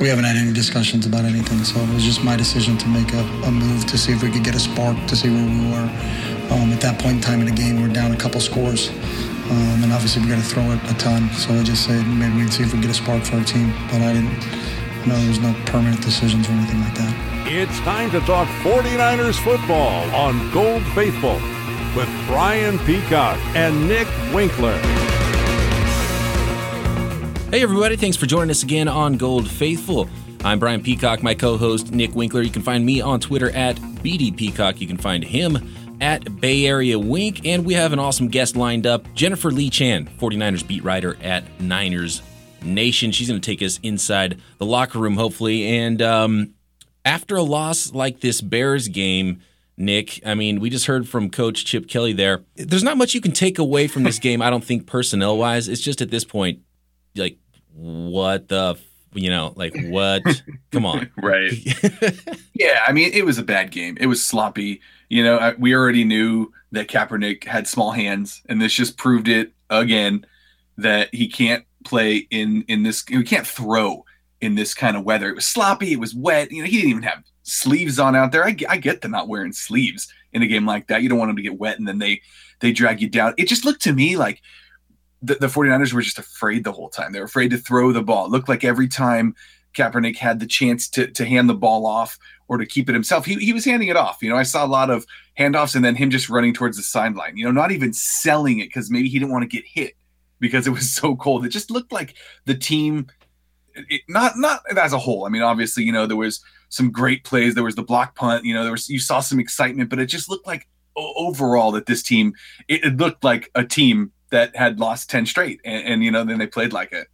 We haven't had any discussions about anything, so it was just my decision to make a move to see if we could get a spark, to see where we were. At that point in time in the game, we're down a couple scores, and obviously we're going to throw it a ton. So I just said maybe we'd see if we could get a spark for our team, but I didn't. No, there was no permanent decisions or anything like that. It's time to talk 49ers football on Gold Faithful with Brian Peacock and Nick Winkler. Hey everybody, thanks for joining us again on Gold Faithful. I'm Brian Peacock, my co-host Nick Winkler. You can find me on Twitter at BD Peacock. You can find him at Bay Area Wink. And we have an awesome guest lined up, Jennifer Lee Chan, 49ers beat writer at Niners Nation. She's going to take us inside the locker room, hopefully. And after a loss like this Bears game, Nick, I mean, we just heard from Coach Chip Kelly there. There's not much you can take away from this game, I don't think, personnel-wise. It's just at this point, like, what the, what? Come on. Right. Yeah, I mean, it was a bad game. It was sloppy. You know, we already knew that Kaepernick had small hands, and this just proved it again that he can't play in this. We can't throw in this kind of weather. It was sloppy. It was wet. You know, he didn't even have sleeves on out there. I get them not wearing sleeves in a game like that. You don't want them to get wet, and then they drag you down. It just looked to me like the 49ers were just afraid the whole time. They were afraid to throw the ball. It looked like every time Kaepernick had the chance to hand the ball off or to keep it himself, he was handing it off. You know, I saw a lot of handoffs and then him just running towards the sideline, you know, not even selling it because maybe he didn't want to get hit because it was so cold. It just looked like the team, not as a whole. I mean, obviously, you know, there was some great plays. There was the block punt. You know, you saw some excitement, but it just looked like overall that this team, it looked like a team that had lost 10 straight. And, you know, then they played like it.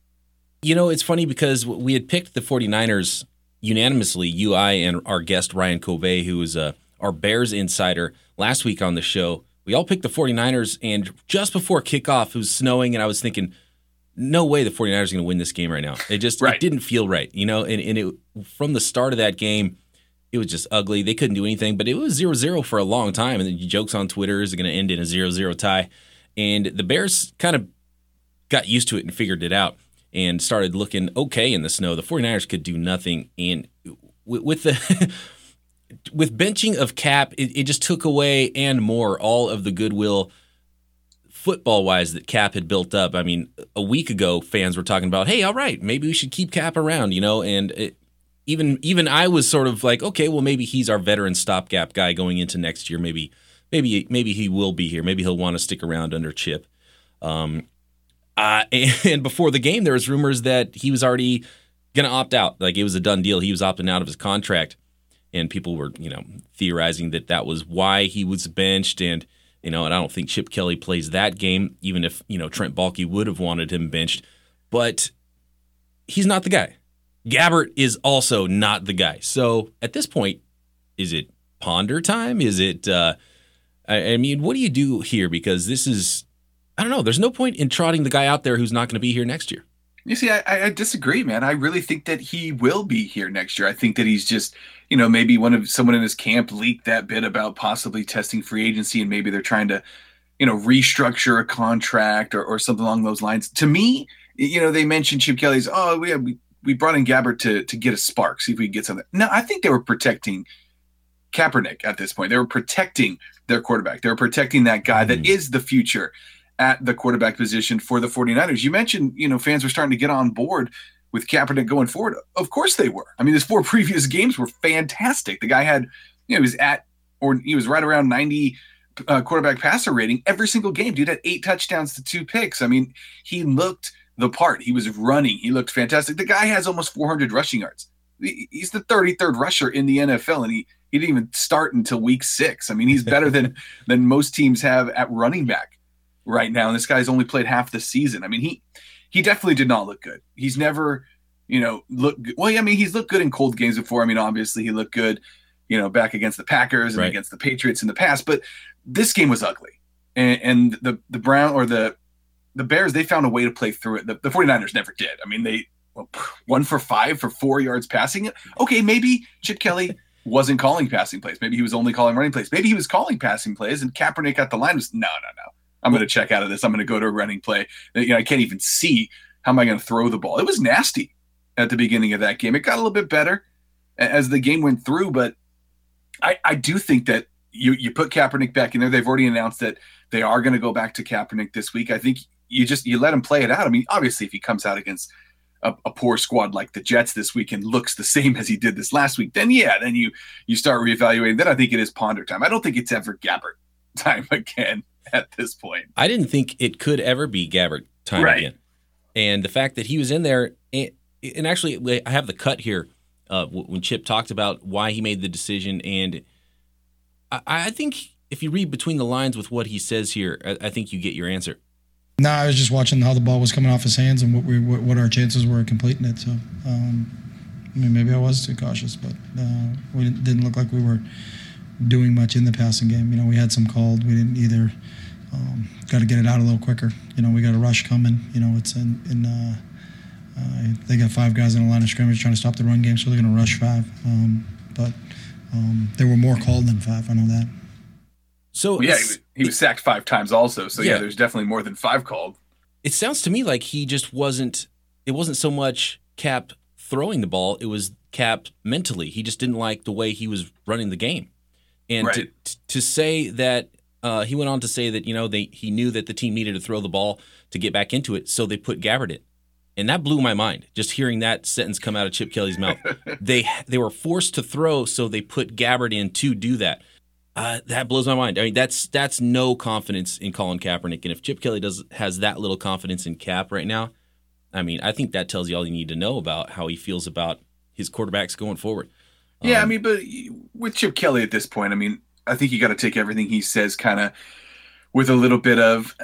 You know, it's funny because we had picked the 49ers unanimously, you, I, and our guest Ryan Covey, who is our Bears insider last week on the show. We all picked the 49ers, and just before kickoff, it was snowing, and I was thinking, no way the 49ers are going to win this game right now. It just It didn't feel right, you know, and it, from the start of that game, it was just ugly. They couldn't do anything, but it was 0-0 for a long time, and the jokes on Twitter is going to end in a 0-0 tie. And the Bears kind of got used to it and figured it out and started looking okay in the snow. The 49ers could do nothing. And with benching of Cap, it just took away and more all of the goodwill football-wise that Cap had built up. I mean, a week ago, fans were talking about, hey, all right, maybe we should keep Cap around, you know. And even I was sort of like, okay, well, maybe he's our veteran stopgap guy going into next year, Maybe he will be here. Maybe he'll want to stick around under Chip. And before the game, there was rumors that he was already going to opt out. Like, it was a done deal. He was opting out of his contract. And people were, you know, theorizing that that was why he was benched. And, you know, and I don't think Chip Kelly plays that game, even if, you know, Trent Baalke would have wanted him benched. But he's not the guy. Gabbert is also not the guy. So at this point, is it Ponder time? Is it... I mean, what do you do here? Because this is, I don't know, there's no point in trotting the guy out there who's not going to be here next year. You see, I disagree, man. I really think that he will be here next year. I think that he's just, you know, maybe someone in his camp leaked that bit about possibly testing free agency, and maybe they're trying to, you know, restructure a contract or something along those lines. To me, you know, they mentioned Chip Kelly's, we brought in Gabbert to get a spark, see if we can get something. No, I think they were protecting Kaepernick at this point. They were protecting their quarterback. They were protecting that guy that is the future at the quarterback position for the 49ers. You mentioned, you know, fans were starting to get on board with Kaepernick going forward. Of course they were. I mean, his 4 previous games were fantastic. The guy had, you know, he was right around 90 quarterback passer rating every single game. Dude had 8 touchdowns to 2 picks. I mean, he looked the part. He was running. He looked fantastic. The guy has almost 400 rushing yards. He's the 33rd rusher in the NFL, and he didn't even start until week 6. I mean, he's better than most teams have at running back right now. And this guy's only played half the season. I mean, he definitely did not look good. He's never, you know, looked good. Well, yeah, I mean, he's looked good in cold games before. I mean, obviously he looked good, you know, back against the Packers and against the Patriots in the past, but this game was ugly. And the Brown or the Bears, they found a way to play through it. The 49ers never did. I mean, they 1 for 5 for 4 yards passing. Okay, maybe Chip Kelly wasn't calling passing plays. Maybe he was only calling running plays. Maybe he was calling passing plays, and Kaepernick at the line was, no. I'm going to check out of this. I'm going to go to a running play. You know, I can't even see. How am I going to throw the ball? It was nasty. at the beginning of that game. It got a little bit better as the game went through, but I do think that you put Kaepernick back in there. They've already announced that they are going to go back to Kaepernick this week. I think you let him play it out. I mean, obviously, if he comes out against a poor squad like the Jets this week and looks the same as he did this last week, then you start reevaluating. Then I think it is Ponder time. I don't think it's ever Gabbert time again at this point. I didn't think it could ever be Gabbert time again. And the fact that he was in there, and actually I have the cut here when Chip talked about why he made the decision, and I think if you read between the lines with what he says here, I think you get your answer. No, I was just watching how the ball was coming off his hands and what our chances were of completing it. So, I mean, maybe I was too cautious, but we didn't look like we were doing much in the passing game. You know, we had some called. We didn't either. Got to get it out a little quicker. You know, we got a rush coming. You know, it's they got five guys in the line of scrimmage trying to stop the run game, so they're going to rush five. But there were more called than five. I know that. So he was sacked five times also. So there's definitely more than five called. It sounds to me like he just wasn't. It wasn't so much Cap throwing the ball. It was Cap mentally. He just didn't like the way he was running the game. And to say that he went on to say that he knew that the team needed to throw the ball to get back into it, so they put Gabbert in, and that blew my mind. Just hearing that sentence come out of Chip Kelly's mouth, they were forced to throw, so they put Gabbert in to do that. That blows my mind. I mean, that's no confidence in Colin Kaepernick. And if Chip Kelly has that little confidence in Cap right now, I mean, I think that tells you all you need to know about how he feels about his quarterbacks going forward. Yeah, I mean, but with Chip Kelly at this point, I mean, I think you got to take everything he says kind of with a little bit of,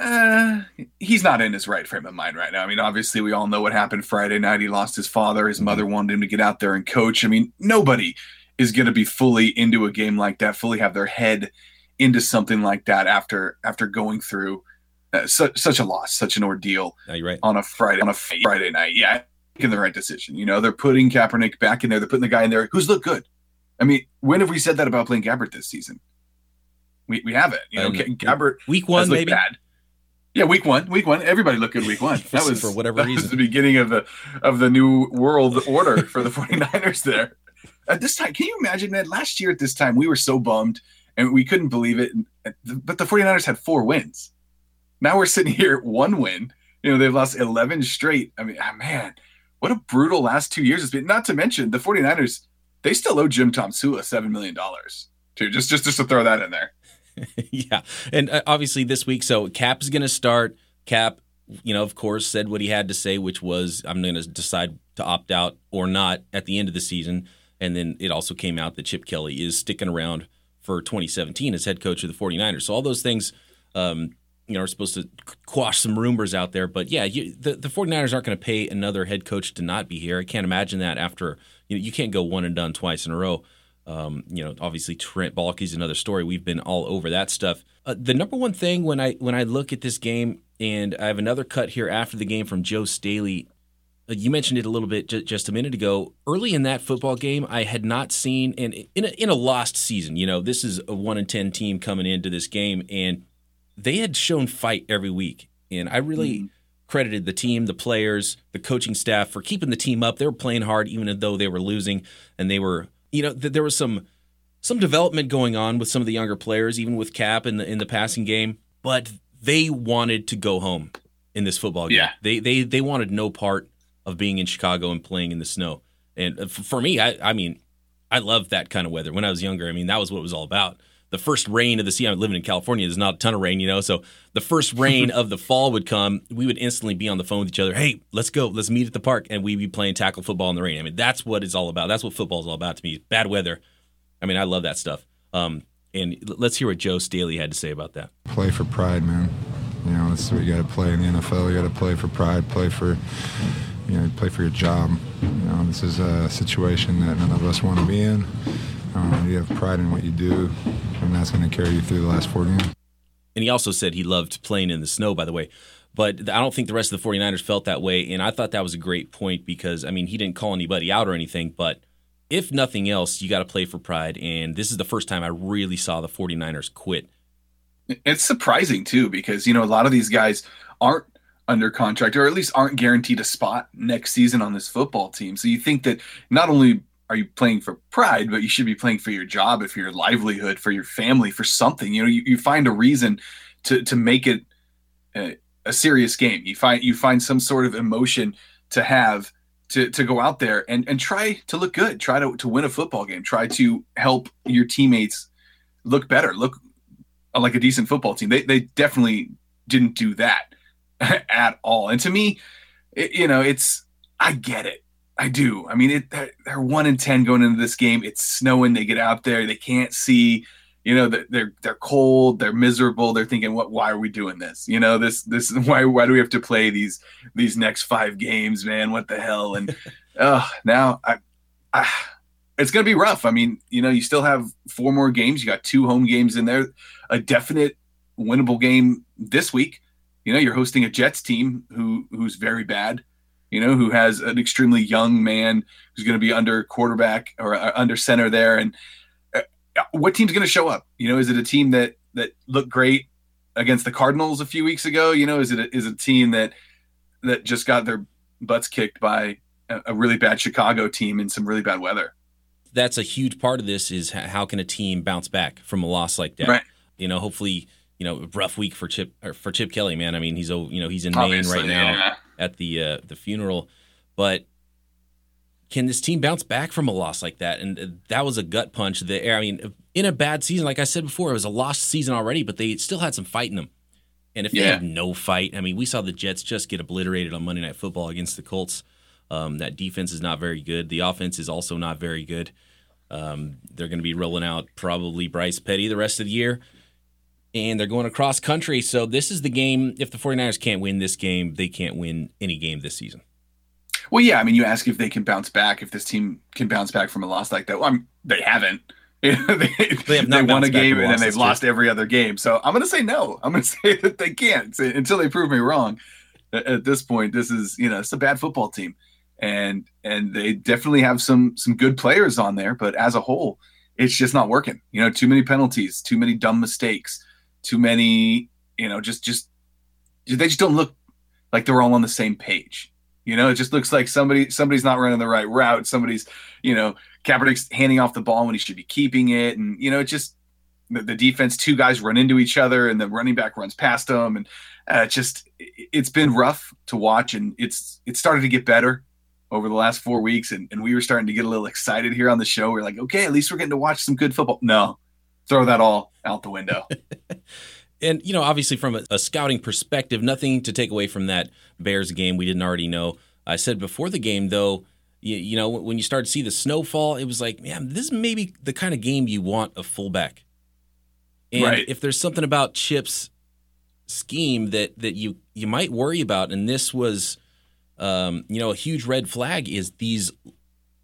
he's not in his right frame of mind right now. I mean, obviously, we all know what happened Friday night. He lost his father. His mother wanted him to get out there and coach. I mean, nobody is going to be fully into a game like that, fully have their head into something like that after going through such a loss, such an ordeal on a Friday night. Yeah, making the right decision. You know, they're putting Kaepernick back in there. They're putting the guy in there who's looked good. I mean, when have we said that about Blaine Gabbert this season? We haven't. You know, Gabbert week one maybe. Bad. Yeah, week one. Everybody looked good week one. That was for whatever reason. Was the beginning of the new world order for the 49ers there. At this time, can you imagine that last year at this time, we were so bummed and we couldn't believe it. But the 49ers had 4 wins. Now we're sitting here at 1 win. You know, they've lost 11 straight. I mean, man, what a brutal last 2 years it's been. Not to mention the 49ers, they still owe Jim Tomsula $7 million too. Just to throw that in there. Yeah. And obviously this week, so Cap's going to start. Cap, of course, said what he had to say, which was, I'm going to decide to opt out or not at the end of the season. And then it also came out that Chip Kelly is sticking around for 2017 as head coach of the 49ers. So all those things, are supposed to quash some rumors out there. But, yeah, the 49ers aren't going to pay another head coach to not be here. I can't imagine that after you can't go one and done twice in a row. Obviously Trent Baalke is another story. We've been all over that stuff. The number one thing when I look at this game, and I have another cut here after the game from Joe Staley. You mentioned it a little bit just a minute ago. Early in that football game, I had not seen, and in a lost season, this is a 1-10 team coming into this game, and they had shown fight every week. And I really credited the team, the players, the coaching staff for keeping the team up. They were playing hard, even though they were losing, and they were, there was some development going on with some of the younger players, even with Cap in the passing game. But they wanted to go home in this football game. Yeah. They wanted no part of being in Chicago and playing in the snow. And for me, I mean, I love that kind of weather. When I was younger, I mean, that was what it was all about. The first rain of the season, I'm living in California, there's not a ton of rain, so the first rain of the fall would come, we would instantly be on the phone with each other, hey, let's go, let's meet at the park, and we'd be playing tackle football in the rain. I mean, that's what it's all about. That's what football is all about to me, bad weather. I mean, I love that stuff. And let's hear what Joe Staley had to say about that. Play for pride, man. That's what you got to play in the NFL. You got to play for pride, play for your job. This is a situation that none of us want to be in. You have pride in what you do, and that's going to carry you through the last 4 games. And he also said he loved playing in the snow, by the way. But I don't think the rest of the 49ers felt that way, and I thought that was a great point because, I mean, he didn't call anybody out or anything, but if nothing else, you got to play for pride, and this is the first time I really saw the 49ers quit. It's surprising, too, because, a lot of these guys aren't under contract, or at least aren't guaranteed a spot next season on this football team. So you think that not only are you playing for pride, but you should be playing for your job, if your livelihood, for your family, for something. You know, you find a reason to make it a serious game. You find some sort of emotion to have to go out there and try to look good, try to win a football game, try to help your teammates look better, look like a decent football team. They definitely didn't do that at all. And to me, I get it. I do. I mean, they're 1-10 going into this game. It's snowing. They get out there. They can't see, they're cold. They're miserable. They're thinking, why are we doing this? Why do we have to play these next 5 games, man? What the hell? And now it's going to be rough. I mean, you still have 4 more games. You got 2 home games in there, a definite winnable game this week. You're hosting a Jets team who's very bad, who has an extremely young man who's going to be under quarterback or under center there. And what team's going to show up? Is it a team that looked great against the Cardinals a few weeks ago? Is it a team that just got their butts kicked by a really bad Chicago team in some really bad weather? That's a huge part of this, is how can a team bounce back from a loss like that? Right. Hopefully, rough week for Chip Kelly, man. I mean, he's he's in Maine right now at the funeral. But can this team bounce back from a loss like that? And that was a gut punch. In a bad season, like I said before, it was a lost season already, but they still had some fight in them. And if they have no fight, I mean, we saw the Jets just get obliterated on Monday Night Football against the Colts. That defense is not very good. The offense is also not very good. They're going to be rolling out probably Bryce Petty the rest of the year. And they're going across country. So this is the game. If the 49ers can't win this game, they can't win any game this season. Well, yeah. I mean, you ask if they can bounce back, if this team can bounce back from a loss like that. Well, they haven't. They have not won a game, and then they've lost every other game. So I'm going to say no. I'm going to say that they can't until they prove me wrong. At this point, this is, it's a bad football team. And they definitely have some good players on there. But as a whole, it's just not working. Too many penalties, too many dumb mistakes. Too many, just they just don't look like they're all on the same page. It just looks like somebody's not running the right route. Somebody's, Kaepernick's handing off the ball when he should be keeping it. And, it just the defense, 2 guys run into each other and the running back runs past them. And it's been rough to watch. And it started to get better over the last 4 weeks. And we were starting to get a little excited here on the show. We're like, okay, at least we're getting to watch some good football. No. Throw that all out the window. And, obviously from a scouting perspective, nothing to take away from that Bears game we didn't already know. I said before the game, though, when you start to see the snowfall, it was like, man, this is maybe the kind of game you want a fullback. And if there's something about Chip's scheme that you might worry about, and this was, a huge red flag, is these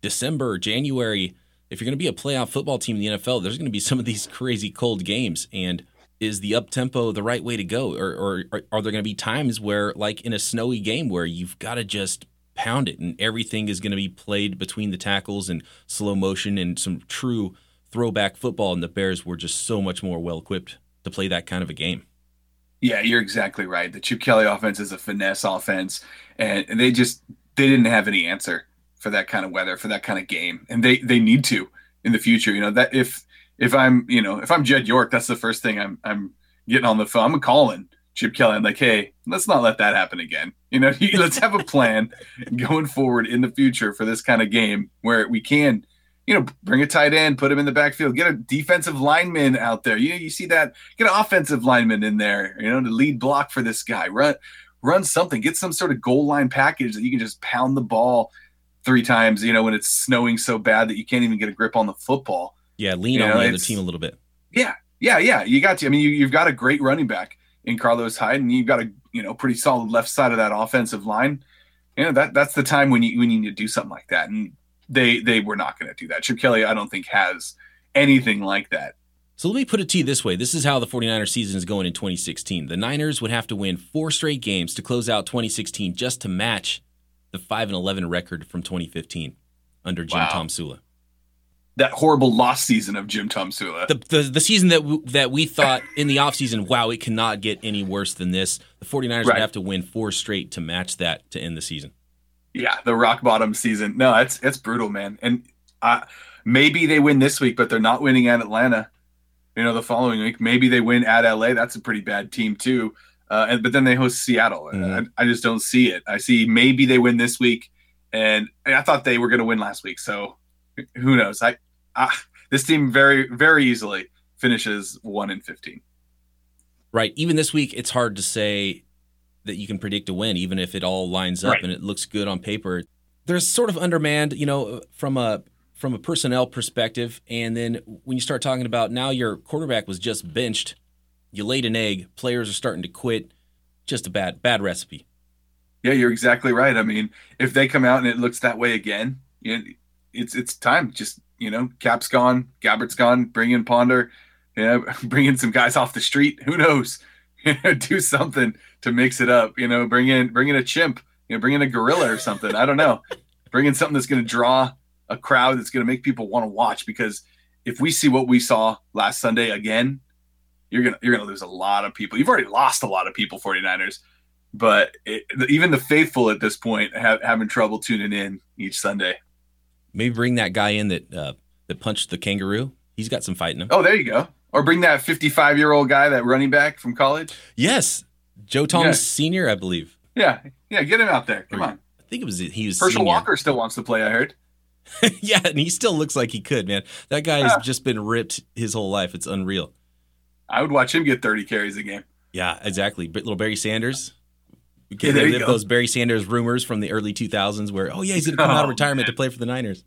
December, January. If you're going to be a playoff football team in the NFL, there's going to be some of these crazy cold games. And is the up-tempo the right way to go? Or are there going to be times where, like in a snowy game, where you've got to just pound it and everything is going to be played between the tackles and slow motion and some true throwback football, and the Bears were just so much more well-equipped to play that kind of a game? Yeah, you're exactly right. The Chip Kelly offense is a finesse offense, and they didn't have any answer for that kind of weather, for that kind of game. And they need to in the future. That if I'm Jed York, that's the first thing I'm getting on the phone. I'm calling Chip Kelly. I'm like, hey, let's not let that happen again. Let's have a plan going forward in the future for this kind of game where we can, bring a tight end, put him in the backfield, get a defensive lineman out there. You see that, get an offensive lineman in there, to lead block for this guy, run something, get some sort of goal line package that you can just pound the ball 3 times, when it's snowing so bad that you can't even get a grip on the football. Yeah, lean on the other team a little bit. Yeah. You got to. I mean, you've got a great running back in Carlos Hyde, and you've got a pretty solid left side of that offensive line. That's the time when you need to do something like that, and they were not going to do that. Chip Kelly, I don't think, has anything like that. So let me put it to you this way. This is how the 49ers season is going in 2016. The Niners would have to win 4 straight games to close out 2016 just to match the 5-11 record from 2015 under Jim Tomsula. that horrible lost season of Jim Tomsula. The season that we thought in the offseason, wow, it cannot get any worse than this. The 49ers would have to win 4 straight to match that to end the season. Yeah, the rock bottom season. No, it's brutal, man. And maybe they win this week, but they're not winning at Atlanta. You know, the following week, maybe they win at LA. That's a pretty bad team too. But then they host Seattle. And I just don't see it. I see maybe they win this week, and I thought they were going to win last week. So who knows? This team very, very easily finishes 1-15. Right. Even this week, it's hard to say that you can predict a win, even if it all lines up and it looks good on paper. They're sort of undermanned, you know, from a personnel perspective. And then when you start talking about now your quarterback was just benched, you laid an egg, players are starting to quit. Just a bad recipe. Yeah, you're exactly right. I mean, if they come out and it looks that way again, it's time. Just, you know, Cap's gone, Gabbert's gone, bring in Ponder, bring in some guys off the street. Who knows? Do something to mix it up. You know, bring in a chimp, bring in a gorilla or something. I don't know. Bring in something that's going to draw a crowd, that's going to make people want to watch, because if we see what we saw last Sunday again, you're gonna lose a lot of people. You've already lost a lot of people, 49ers, but even the faithful at this point having trouble tuning in each Sunday. Maybe bring that guy in that punched the kangaroo. He's got some fight in him. Oh, there you go. Or bring that 55-year-old guy, that running back from college. Yes, Joe Thomas Sr., I believe. Yeah, get him out there. Come on. I think he was Herschel Walker still wants to play, I heard. Yeah, and he still looks like he could, man. That guy has just been ripped his whole life. It's unreal. I would watch him get 30 carries a game. Yeah, exactly. But little Barry Sanders. Yeah, there you go. Those Barry Sanders rumors from the early 2000s where, he's going to come out of retirement to play for the Niners.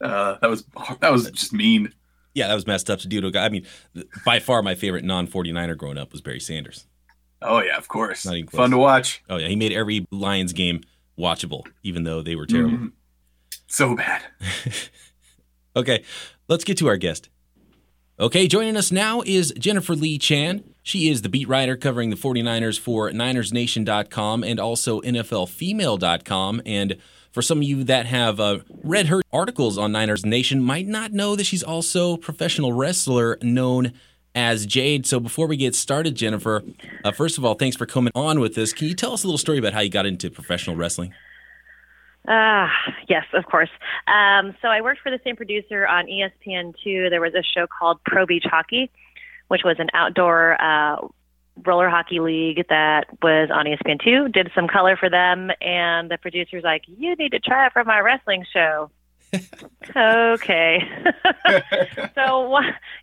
That was just mean. Yeah, that was messed up to do to a guy. I mean, by far my favorite non-49er growing up was Barry Sanders. Oh, yeah, of course. Not even close. Fun to watch. Oh, yeah, he made every Lions game watchable, even though they were terrible. Mm-hmm. So bad. Okay, let's get to our guest. Okay, joining us now is Jennifer Lee Chan. She is the beat writer covering the 49ers for NinersNation.com and also NFLFemale.com. And for some of you that have read her articles on Niners Nation might not know that she's also a professional wrestler known as Jade. So before we get started, Jennifer, first of all, thanks for coming on with us. Can you tell us a little story about how you got into professional wrestling? Yes, of course. So I worked for the same producer on ESPN 2. There was a show called Pro Beach Hockey, which was an outdoor roller hockey league that was on ESPN 2, did some color for them, and the producer's like, you need to try it for my wrestling show. Okay. So,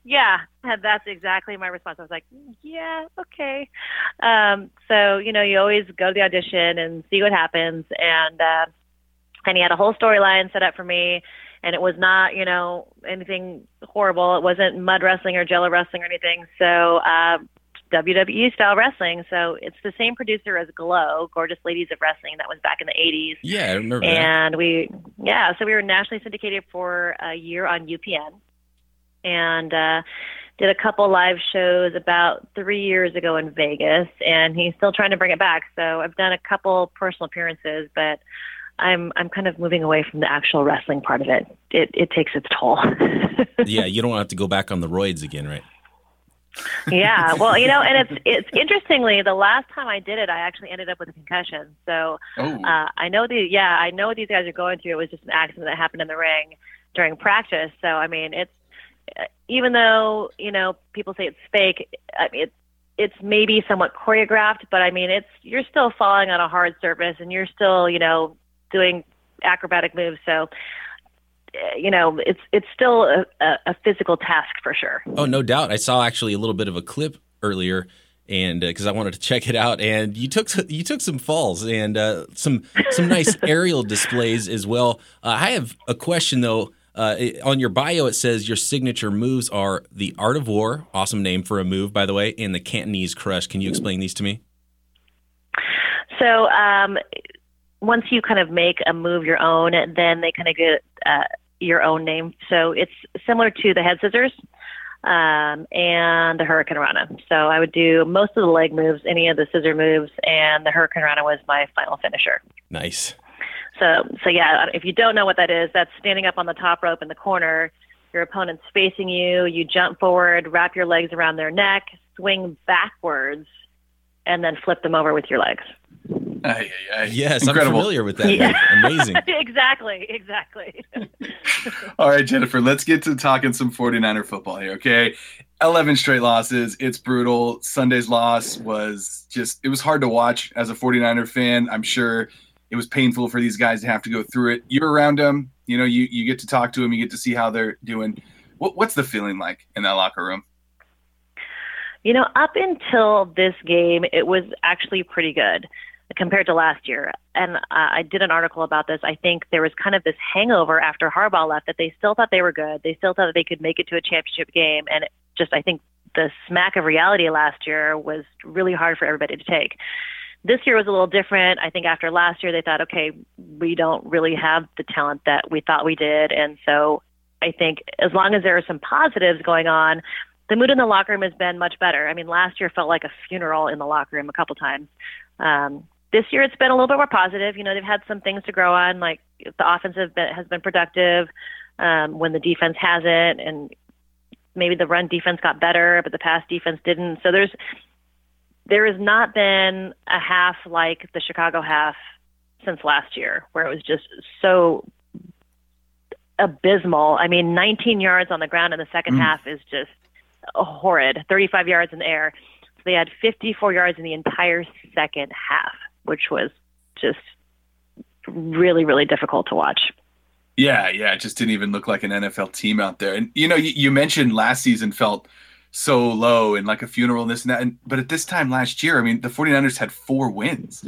yeah, that's exactly my response. I was like, yeah, okay. So, you know, you always go to the audition and see what happens, and he had a whole storyline set up for me, and it was not, you know, anything horrible. It wasn't mud wrestling or jello wrestling or anything. So WWE style wrestling. So it's the same producer as Glow, Gorgeous Ladies of Wrestling. That was back in the 80s. Yeah, I remember that. And we were nationally syndicated for a year on UPN, and did a couple live shows about 3 years ago in Vegas, and he's still trying to bring it back. So I've done a couple personal appearances, but I'm kind of moving away from the actual wrestling part of it. It takes its toll. Yeah, you don't have to go back on the roids again, right? Yeah, well, you know, and it's interestingly, the last time I did it, I actually ended up with a concussion. So I know what these guys are going through. It was just an accident that happened in the ring during practice. So I mean, it's even though, you know, people say it's fake, I mean, it's maybe somewhat choreographed, but I mean, you're still falling on a hard surface, and you're still, you know, doing acrobatic moves. So, you know, it's still a physical task for sure. Oh, no doubt. I saw actually a little bit of a clip earlier, and because I wanted to check it out, and you took some falls and some nice aerial displays as well. I have a question though. On your bio, it says your signature moves are the Art of War, awesome name for a move, by the way, and the Cantonese Crush. Can you explain these to me? So, once you kind of make a move your own, then they kind of get your own name. So it's similar to the head scissors and the Hurricane Rana. So I would do most of the leg moves, any of the scissor moves, and the Hurricane Rana was my final finisher. Nice. So yeah, if you don't know what that is, that's standing up on the top rope in the corner your opponent's facing you, you jump forward, wrap your legs around their neck, swing backwards, and then flip them over with your legs. Yes, incredible. I'm familiar with that. Yeah. Amazing. Exactly. All right, Jennifer, let's get to talking some 49er football here, okay? 11 straight losses. It's brutal. Sunday's loss was just – it was hard to watch as a 49er fan. I'm sure it was painful for these guys to have to go through it. You're around them. You know, you get to talk to them. You get to see how they're doing. What's the feeling like in that locker room? You know, up until this game, it was actually pretty good compared to last year. And I did an article about this. I think there was kind of this hangover after Harbaugh left that they still thought they were good. They still thought that they could make it to a championship game. And it just, I think the smack of reality last year was really hard for everybody to take. This year was a little different. I think after last year, they thought, okay, we don't really have the talent that we thought we did. And so I think as long as there are some positives going on, the mood in the locker room has been much better. I mean, last year felt like a funeral in the locker room a couple times. This year, it's been a little bit more positive. You know, they've had some things to grow on, like the offense has been productive when the defense hasn't, and maybe the run defense got better, but the pass defense didn't. So there has not been a half like the Chicago half since last year, where it was just so abysmal. I mean, 19 yards on the ground in the second half is just horrid, 35 yards in the air. So they had 54 yards in the entire second half, which was just really, really difficult to watch. Yeah. It just didn't even look like an NFL team out there. And, you know, you mentioned last season felt so low and like a funeral and this and that. But at this time last year, I mean, the 49ers had 4 wins.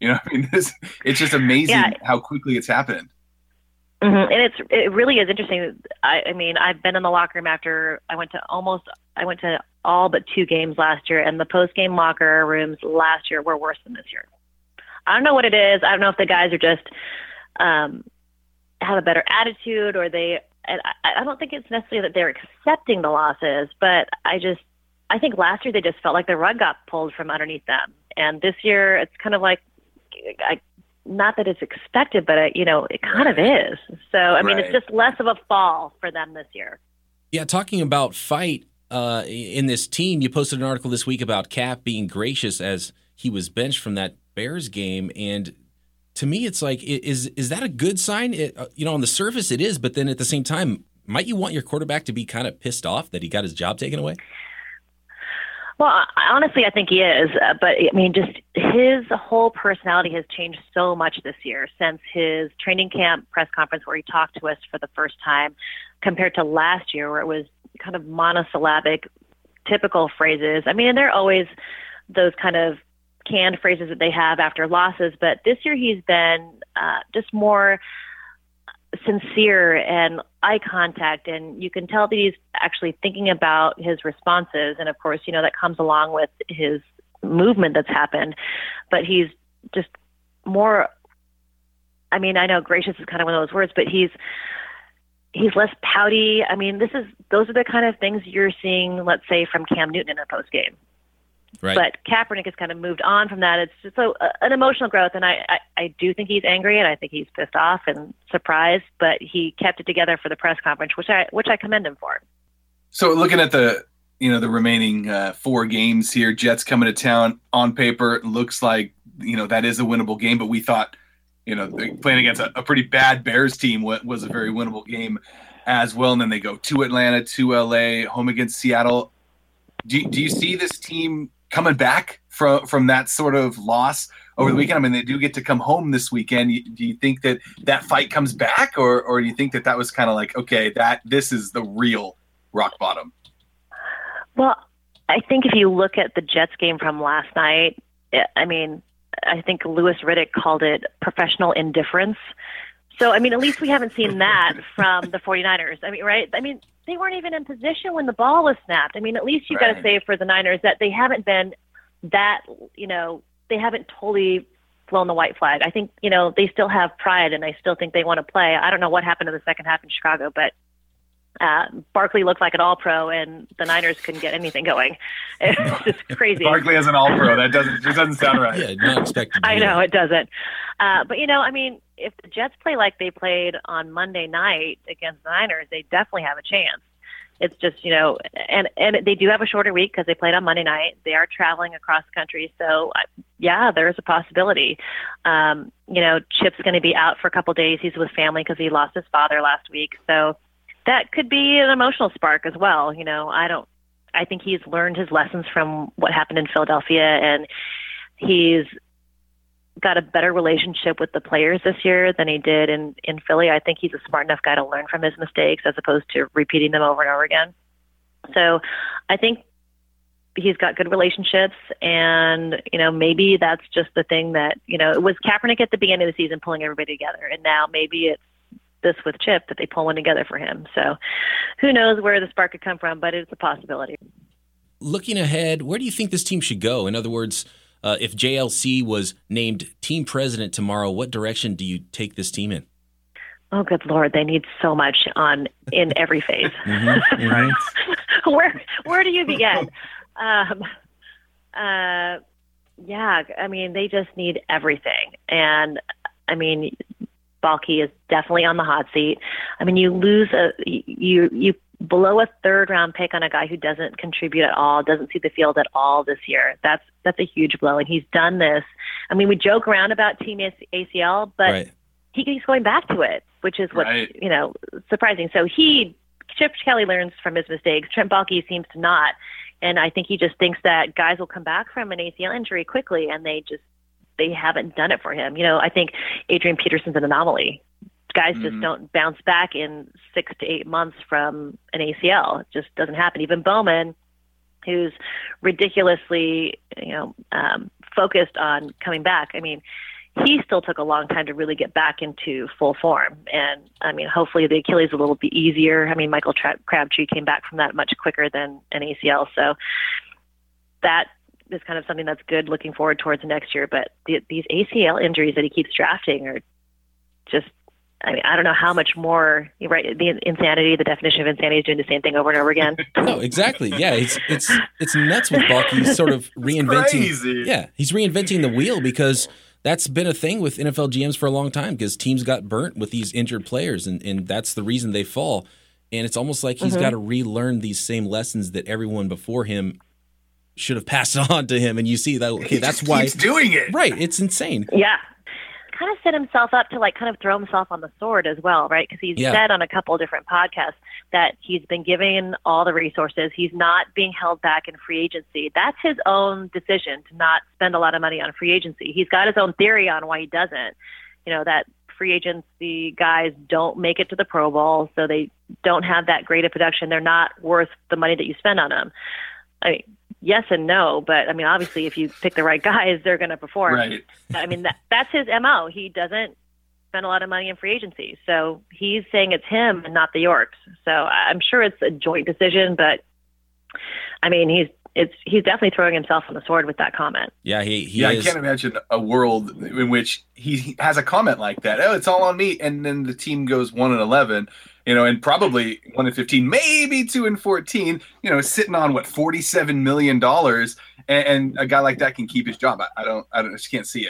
You know, I mean, it's just amazing how quickly it's happened. Mm-hmm. And it really is interesting. I mean, I've been in the locker room after I went to all but 2 games last year, and the post-game locker rooms last year were worse than this year. I don't know what it is. I don't know if the guys are just have a better attitude, or they. And I don't think it's necessarily that they're accepting the losses, but I think last year they just felt like the rug got pulled from underneath them, and this year it's kind of like not that it's expected, but it kind of is. So, I mean, it's just less of a fall for them this year. Yeah, talking about fight in this team, you posted an article this week about Cap being gracious as he was benched from that Bears game. And to me, it's like, is that a good sign? On the surface it is, but then at the same time, might you want your quarterback to be kind of pissed off that he got his job taken away? Well, honestly, I think he is. But, I mean, just his whole personality has changed so much this year since his training camp press conference where he talked to us for the first time compared to last year where it was kind of monosyllabic, typical phrases. I mean, and they're always those kind of canned phrases that they have after losses. But this year he's been just more sincere and eye contact, and you can tell that he's actually thinking about his responses, and of course that comes along with his movement that's happened, but he's just more, I mean, I know gracious is kind of one of those words, but he's less pouty. I mean, those are the kind of things you're seeing, let's say, from Cam Newton in a post game. Right. But Kaepernick has kind of moved on from that. It's just an emotional growth, and I do think he's angry, and I think he's pissed off and surprised, but he kept it together for the press conference, which I commend him for. So looking at the remaining 4 games here, Jets coming to town. On paper, looks like that is a winnable game, but we thought playing against a pretty bad Bears team was a very winnable game as well, and then they go to Atlanta, to L.A., home against Seattle. Do you see this team coming back from that sort of loss over the weekend? I mean, they do get to come home this weekend. Do you think that fight comes back, or do you think that was kind of like, okay, this is the real rock bottom? Well, I think if you look at the Jets game from last night, I mean, I think Louis Riddick called it professional indifference. So, I mean, at least we haven't seen that from the 49ers. I mean, right? I mean, they weren't even in position when the ball was snapped. I mean, at least you've got to say for the Niners that they haven't been that, they haven't totally flown the white flag. I think, they still have pride, and I still think they want to play. I don't know what happened in the second half in Chicago, but Barkley looked like an all-pro, and the Niners couldn't get anything going. It's just crazy. Barkley as an all-pro, that doesn't sound right. Yeah, not expected. I know, it doesn't. But, I mean, if the Jets play like they played on Monday night against the Niners, they definitely have a chance. It's just, you know, and they do have a shorter week because they played on Monday night. They are traveling across country. So, yeah, there is a possibility. You know, Chip's going to be out for a couple days. He's with family because he lost his father last week. So that could be an emotional spark as well. You know, I think he's learned his lessons from what happened in Philadelphia, and he's got a better relationship with the players this year than he did in Philly. I think he's a smart enough guy to learn from his mistakes as opposed to repeating them over and over again. So I think he's got good relationships, and, you know, maybe that's just the thing that, you know, it was Kaepernick at the beginning of the season pulling everybody together, and now maybe it's this with Chip that they pull one together for him. So who knows where the spark could come from, but it's a possibility. Looking ahead, where do you think this team should go? In other words, if JLC was named team president tomorrow, what direction do you take this team in? Oh, good Lord. They need so much in every phase. Mm-hmm. Right. Where do you begin? Yeah, I mean, they just need everything. And, I mean, Baalke is definitely on the hot seat. I mean, you lose you blow a third-round pick on a guy who doesn't contribute at all, doesn't see the field at all this year. That's a huge blow, and he's done this. I mean, we joke around about team ACL, but right. He's going back to it, which is what's right. You know, surprising. So Chip Kelly learns from his mistakes. Trent Baalke seems to not, and I think he just thinks that guys will come back from an ACL injury quickly, and they haven't done it for him. You know, I think Adrian Peterson's an anomaly. Guys just don't bounce back in 6 to 8 months from an ACL. It just doesn't happen. Even Bowman, who's ridiculously, you know, focused on coming back. I mean, he still took a long time to really get back into full form. And, I mean, hopefully the Achilles will be easier. I mean, Michael Crabtree came back from that much quicker than an ACL. So that is kind of something that's good looking forward towards next year. But these ACL injuries that he keeps drafting are just, I mean, I don't know how much more, right? The insanity, the definition of insanity is doing the same thing over and over again. No, exactly. Yeah, it's nuts with Baalke sort of reinventing. Crazy. Yeah, he's reinventing the wheel, because that's been a thing with NFL GMs for a long time, because teams got burnt with these injured players, and that's the reason they fall. And it's almost like he's got to relearn these same lessons that everyone before him should have passed on to him. And you see that, okay, that's why he's doing it. Right, it's insane. Yeah. Kind of set himself up to, like, kind of throw himself on the sword as well, right? Because he's said on a couple of different podcasts that he's been given all the resources. He's not being held back in free agency. That's his own decision to not spend a lot of money on free agency. He's got his own theory on why he doesn't. You know, that free agency guys don't make it to the Pro Bowl, so they don't have that great of production. They're not worth the money that you spend on them. I mean, yes and no, but I mean, obviously, if you pick the right guys, they're going to perform. Right. I mean, that's his MO. He doesn't spend a lot of money in free agency, so he's saying it's him and not the Yorks. So I'm sure it's a joint decision, but I mean, he's definitely throwing himself on the sword with that comment. Yeah, he is. I can't imagine a world in which he has a comment like that. Oh, it's all on me, and then the team goes 1-11. You know, and probably 1-15, maybe 2-14. You know, sitting on what, $47 million, and a guy like that can keep his job. I just can't see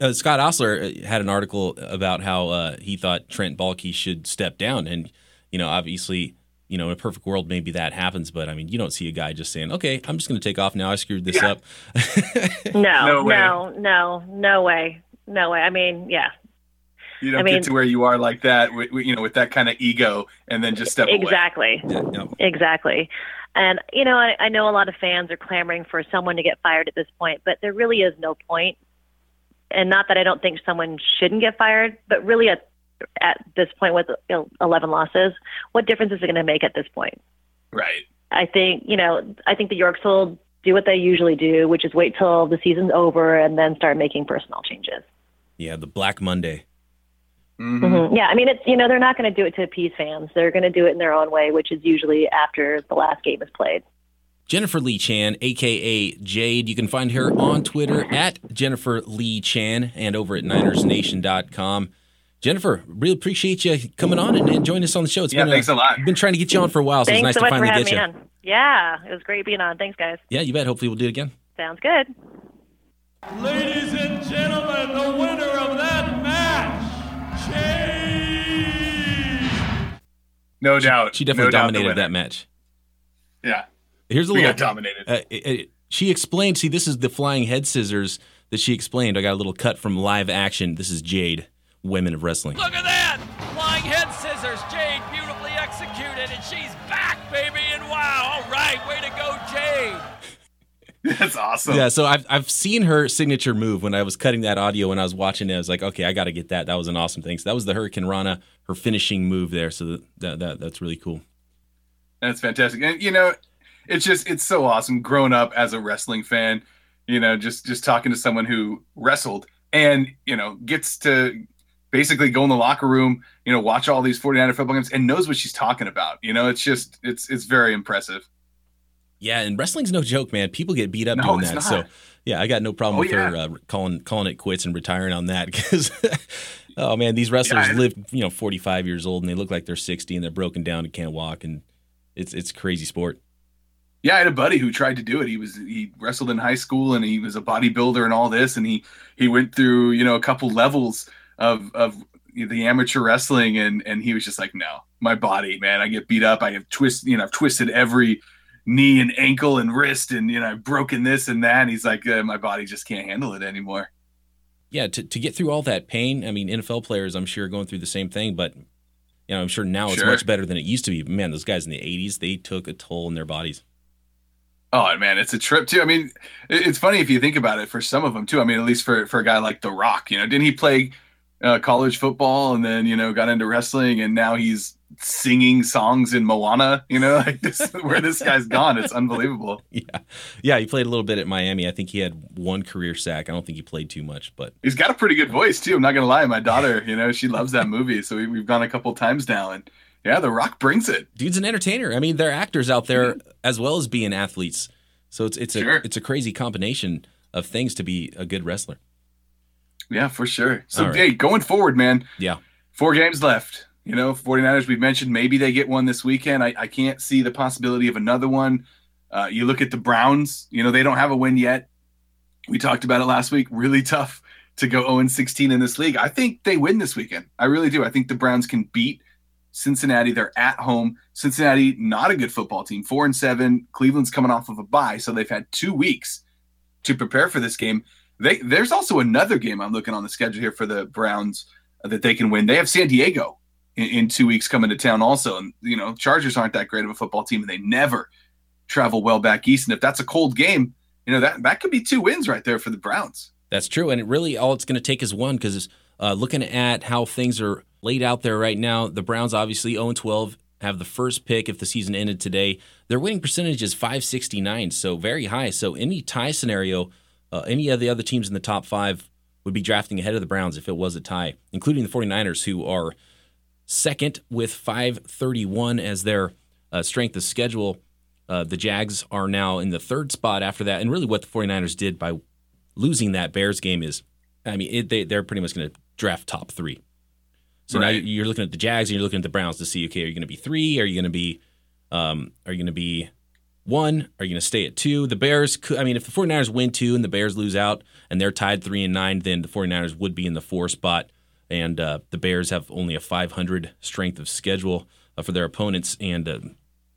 it. Scott Osler had an article about how he thought Trent Baalke should step down, and you know, obviously, you know, in a perfect world, maybe that happens. But I mean, you don't see a guy just saying, "Okay, I'm just going to take off now. I screwed this up." No way. I mean, yeah. You don't get to where you are like that, you know, with that kind of ego, and then just step away. Exactly. Yeah, no. Exactly. And, you know, I know a lot of fans are clamoring for someone to get fired at this point, but there really is no point. And not that I don't think someone shouldn't get fired, but really at this point with 11 losses, what difference is it going to make at this point? Right. I think the Yorks will do what they usually do, which is wait till the season's over and then start making personnel changes. Yeah, the Black Monday. Mm-hmm. Mm-hmm. Yeah, I mean, it's, you know, they're not going to do it to appease fans. They're going to do it in their own way, which is usually after the last game is played. Jennifer Lee Chan, a.k.a. Jade. You can find her on Twitter at Jennifer Lee Chan and over at NinersNation.com. Jennifer, really appreciate you coming on and joining us on the show. Thanks a lot. I've been trying to get you on for a while, so it's nice to finally get you. Thanks so much for having me on. Yeah, it was great being on. Thanks, guys. Yeah, you bet. Hopefully we'll do it again. Sounds good. Ladies and gentlemen, the winner of that match, No doubt. She definitely dominated that match. Yeah. Here's a little. Got dominated. She explained. See, this is the flying head scissors that she explained. I got a little cut from live action. This is Jade, Women of Wrestling. Look at that! Flying head scissors. Jade, beautifully executed, and she's back, baby. And wow, all right, way to go, Jade. That's awesome. Yeah, so I've seen her signature move when I was cutting that audio when I was watching it. I was like, okay, I got to get that. That was an awesome thing. So that was the Hurricane Rana, her finishing move there. So that's really cool. That's fantastic. And, you know, it's so awesome growing up as a wrestling fan, you know, just talking to someone who wrestled and, you know, gets to basically go in the locker room, you know, watch all these 49er football games and knows what she's talking about. You know, it's very impressive. Yeah, and wrestling's no joke, man. People get beat up doing that. Not. So, yeah, I got no problem with her calling it quits and retiring on that because, oh man, these wrestlers live 45 years old and they look like they're 60 and they're broken down and can't walk, and it's a crazy sport. Yeah, I had a buddy who tried to do it. He wrestled in high school and he was a bodybuilder and all this, and he went through a couple levels of the amateur wrestling, and he was just like, no, my body, man, I get beat up, I have I've twisted every knee and ankle and wrist, and I've broken this and that, and he's like, my body just can't handle it anymore. Yeah, to get through all that pain. I mean, NFL players, I'm sure, are going through the same thing, but I'm sure now it's much better than it used to be. But man, those guys in the 80s, they took a toll on their bodies. Oh man, it's a trip too. I mean, it's funny if you think about it, for some of them too. I mean, at least for a guy like The Rock, didn't he play college football and then got into wrestling, and now he's singing songs in Moana, like this, where this guy's gone. It's unbelievable. Yeah. He played a little bit at Miami. I think he had one career sack. I don't think he played too much, but he's got a pretty good voice too. I'm not going to lie. My daughter, she loves that movie. So we've gone a couple times now, and yeah, The Rock brings it. Dude's an entertainer. I mean, they're actors out there as well as being athletes. So it's a crazy combination of things to be a good wrestler. Yeah, for sure. So hey, going forward, man. Yeah. 4 games left. 49ers, we've mentioned maybe they get one this weekend. I can't see the possibility of another one. You look at the Browns, they don't have a win yet. We talked about it last week. Really tough to go 0-16 in this league. I think they win this weekend. I really do. I think the Browns can beat Cincinnati. They're at home. Cincinnati, not a good football team, 4-7. Cleveland's coming off of a bye, so they've had 2 weeks to prepare for this game. There's also another game I'm looking on the schedule here for the Browns that they can win. They have San Diego in 2 weeks coming to town also. And, Chargers aren't that great of a football team, and they never travel well back east. And if that's a cold game, that could be 2 wins right there for the Browns. That's true. And it really, all it's going to take is one, because looking at how things are laid out there right now, the Browns obviously 0-12, have the first pick if the season ended today. Their winning percentage is .569, so very high. So any tie scenario, any of the other teams in the top 5 would be drafting ahead of the Browns if it was a tie, including the 49ers, who are second with .531 as their strength of schedule. The Jags are now in the 3rd spot after that. And really what the 49ers did by losing that Bears game is, they're pretty much going to draft top 3. So Now you're looking at the Jags and you're looking at the Browns to see, okay, are you going to be 3? Are you going to be 1? Are you going to stay at 2? The Bears could, if the 49ers win 2 and the Bears lose out and they're tied 3-9, then the 49ers would be in the 4 spot. And the Bears have only a .500 strength of schedule for their opponents. And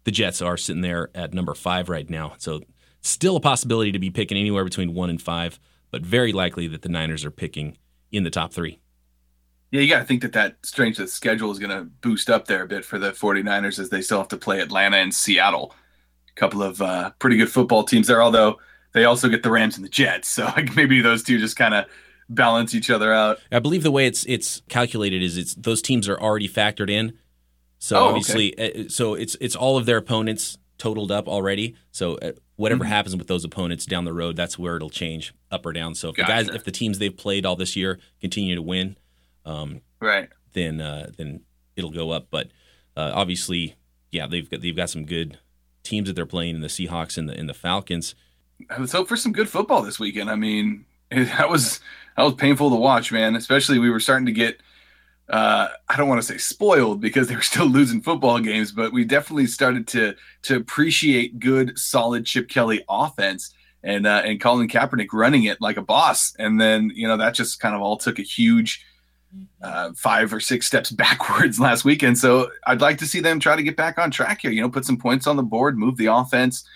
the Jets are sitting there at number 5 right now. So still a possibility to be picking anywhere between 1 and 5, but very likely that the Niners are picking in the top 3. Yeah, you got to think that strength of schedule is going to boost up there a bit for the 49ers, as they still have to play Atlanta and Seattle. A couple of pretty good football teams there, although they also get the Rams and the Jets. So maybe those two just kind of balance each other out. I believe the way it's calculated is those teams are already factored in. So obviously, so it's all of their opponents totaled up already. So whatever happens with those opponents down the road, that's where it'll change up or down. So if the guys, if the teams they've played all this year continue to win, then it'll go up. But obviously, yeah, they've got some good teams that they're playing in the Seahawks and the Falcons. Let's hope for some good football this weekend. That was painful to watch, man. Especially we were starting to get, I don't want to say spoiled because they were still losing football games, but we definitely started to appreciate good, solid Chip Kelly offense and Colin Kaepernick running it like a boss. And then, that just kind of all took a huge 5 or 6 steps backwards last weekend. So I'd like to see them try to get back on track here, you know, put some points on the board, move the offense,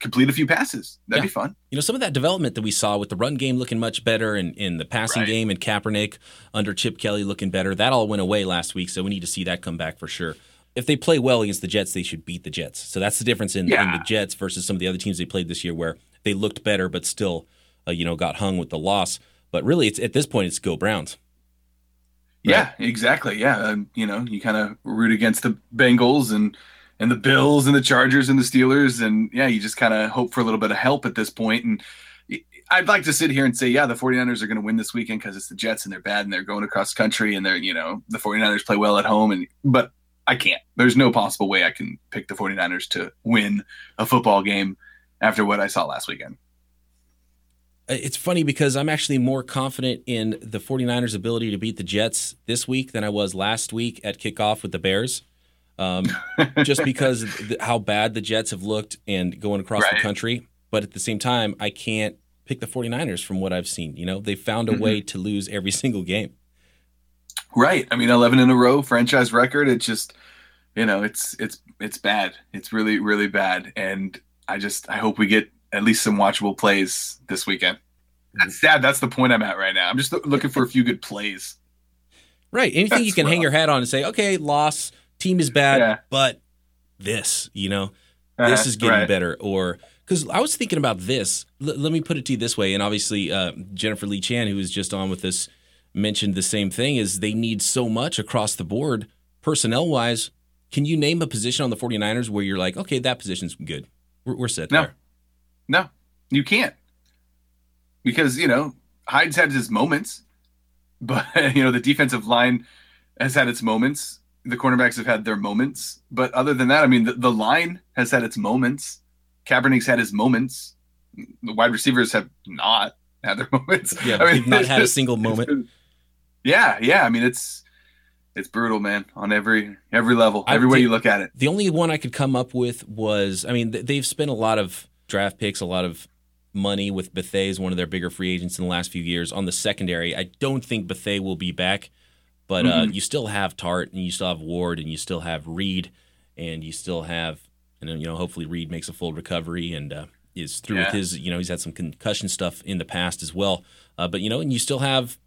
complete a few passes. That'd be fun. You know, some of that development that we saw with the run game looking much better and in the passing game and Kaepernick under Chip Kelly looking better, that all went away last week. So we need to see that come back for sure. If they play well against the Jets, they should beat the Jets. So that's the difference in the Jets versus some of the other teams they played this year where they looked better, but still, you know, got hung with the loss. But really, it's at this point, it's go Browns. Right? Yeah, exactly. Yeah. You know, you kind of root against the Bengals and the Bills and the Chargers and the Steelers. And yeah, you just kind of hope for a little bit of help at this point. And I'd like to sit here and say, yeah, the 49ers are going to win this weekend because it's the Jets and they're bad and they're going across country and they're, you know, the 49ers play well at home. But I can't. There's no possible way I can pick the 49ers to win a football game after what I saw last weekend. It's funny because I'm actually more confident in the 49ers' ability to beat the Jets this week than I was last week at kickoff with the Bears. Just because of how bad the Jets have looked and going across the country. But at the same time, I can't pick the 49ers from what I've seen. You know, they found a way to lose every single game. Right. I mean, 11 in a row, franchise record. It's just, you know, it's bad. It's really, really bad. And I hope we get at least some watchable plays this weekend. That's sad. That's the point I'm at right now. I'm just looking for a few good plays. Right. Anything that's you can hang your hat on and say, okay, loss, team is bad, but this, you know, this is getting better. Or because I was thinking about this. Let me put it to you this way. And obviously Jennifer Lee Chan, who was just on with us, mentioned the same thing is they need so much across the board personnel wise. Can you name a position on the 49ers where you're like, okay, that position's good. We're set there. No, you can't, because, you know, Hyde's had his moments, but, you know, the defensive line has had its moments. The cornerbacks have had their moments. But other than that, I mean, the line has had its moments. Kaepernick's had his moments. The wide receivers have not had their moments. Yeah, I mean, they've not had a single moment. Yeah, yeah. I mean, it's brutal, man, on every level, every way you look at it. The only one I could come up with was, I mean, they've spent a lot of draft picks, a lot of money with Bethay as one of their bigger free agents in the last few years on the secondary. I don't think Bethay will be back, but you still have Tart and you still have Ward and you still have Reed and you still have, and you know, hopefully Reed makes a full recovery and is through with his, you know, he's had some concussion stuff in the past as well. But, you know, and you still have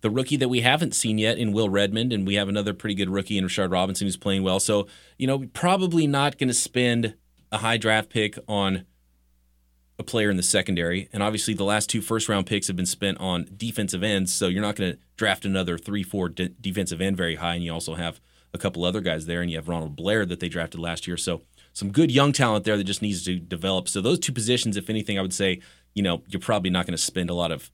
the rookie that we haven't seen yet in Will Redmond, and we have another pretty good rookie in Rashard Robinson who's playing well. So, you know, probably not going to spend a high draft pick on a player in the secondary, and obviously the last 2 first-round picks have been spent on defensive ends, so you're not going to draft another 3-4 defensive end very high, and you also have a couple other guys there, and you have Ronald Blair that they drafted last year, so some good young talent there that just needs to develop. So those 2 positions, if anything, I would say, you know, you're probably not going to spend a lot of,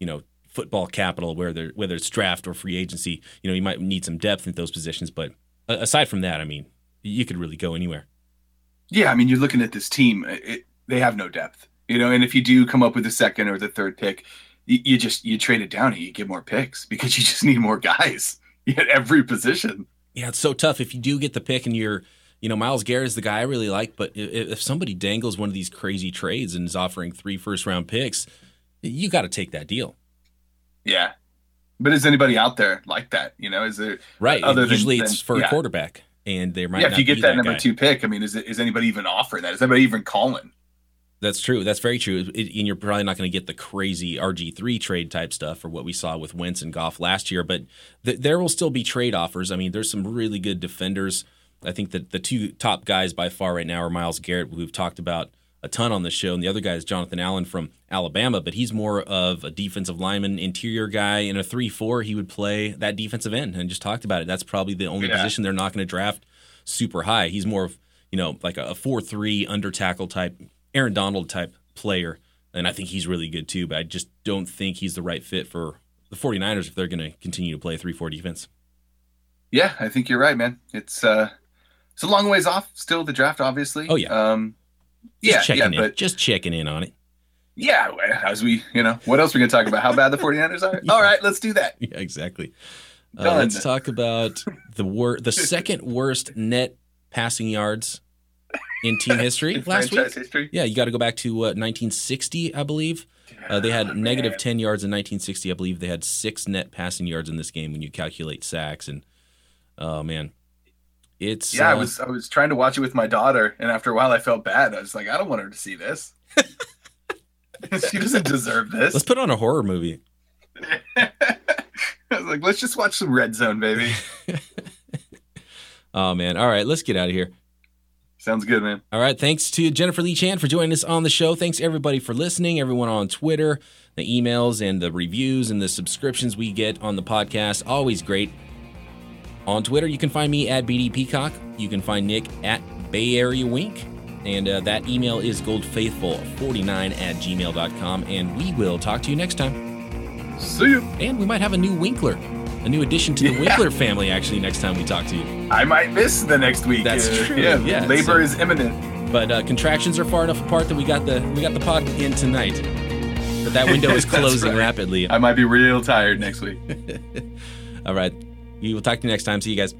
you know, football capital, whether it's draft or free agency. You know, you might need some depth in those positions, but aside from that, I mean, you could really go anywhere. Yeah, I mean, you're looking at this team, they have no depth, you know, and if you do come up with the 2nd or the 3rd pick, you trade it down and you get more picks because you just need more guys at every position. Yeah, it's so tough. If you do get the pick and you're, you know, Miles Garrett is the guy I really like, but if somebody dangles one of these crazy trades and is offering 3 first-round picks, you got to take that deal. Yeah, but is anybody out there like that? You know, is there other usually than, it's for a quarterback, and there might not be that guy. Yeah, if you get that number 2 pick, I mean, is anybody even offering that? Is anybody even calling? That's true. That's very true. And you're probably not going to get the crazy RG3 trade type stuff or what we saw with Wentz and Goff last year, but there will still be trade offers. I mean, there's some really good defenders. I think that the 2 top guys by far right now are Miles Garrett, who we've talked about a ton on the show, and the other guy is Jonathan Allen from Alabama, but he's more of a defensive lineman, interior guy. In a 3-4, he would play that defensive end and just talked about it. That's probably the only position they're not going to draft super high. He's more of, you know, like a 4-3 under tackle type Aaron Donald type player, and I think he's really good too, but I just don't think he's the right fit for the 49ers if they're going to continue to play 3-4 defense. Yeah, I think you're right, man. It's a long ways off still, the draft, obviously. Oh, yeah. Just checking in on it. Yeah, as we, you know, what else are we going to talk about? How bad the 49ers are? All right, let's do that. Yeah, exactly. Let's talk about the second worst net passing yards in team history in last week. History? Yeah, you got to go back to 1960, I believe. They had negative 10 yards in 1960. I believe they had 6 net passing yards in this game when you calculate sacks. And, oh, man. It's I was trying to watch it with my daughter, and after a while I felt bad. I was like, I don't want her to see this. She doesn't deserve this. Let's put on a horror movie. I was like, let's just watch some Red Zone, baby. Oh, man. All right, let's get out of here. Sounds good, man. All right, thanks to Jennifer Lee Chan for joining us on the show. Thanks, everybody, for listening, everyone on Twitter, the emails and the reviews and the subscriptions we get on the podcast. Always great. On Twitter, you can find me at BD Peacock. You can find Nick at Bay Area Wink. And that email is goldfaithful49@gmail.com. And we will talk to you next time. See you. And we might have a new Winkler. A new addition to the Winkler family, actually, next time we talk to you. I might miss the next week. That's true. Yeah, labor is imminent. But contractions are far enough apart that we got the pod in tonight. But that window is closing rapidly. I might be real tired next week. All right. We will talk to you next time. See you guys.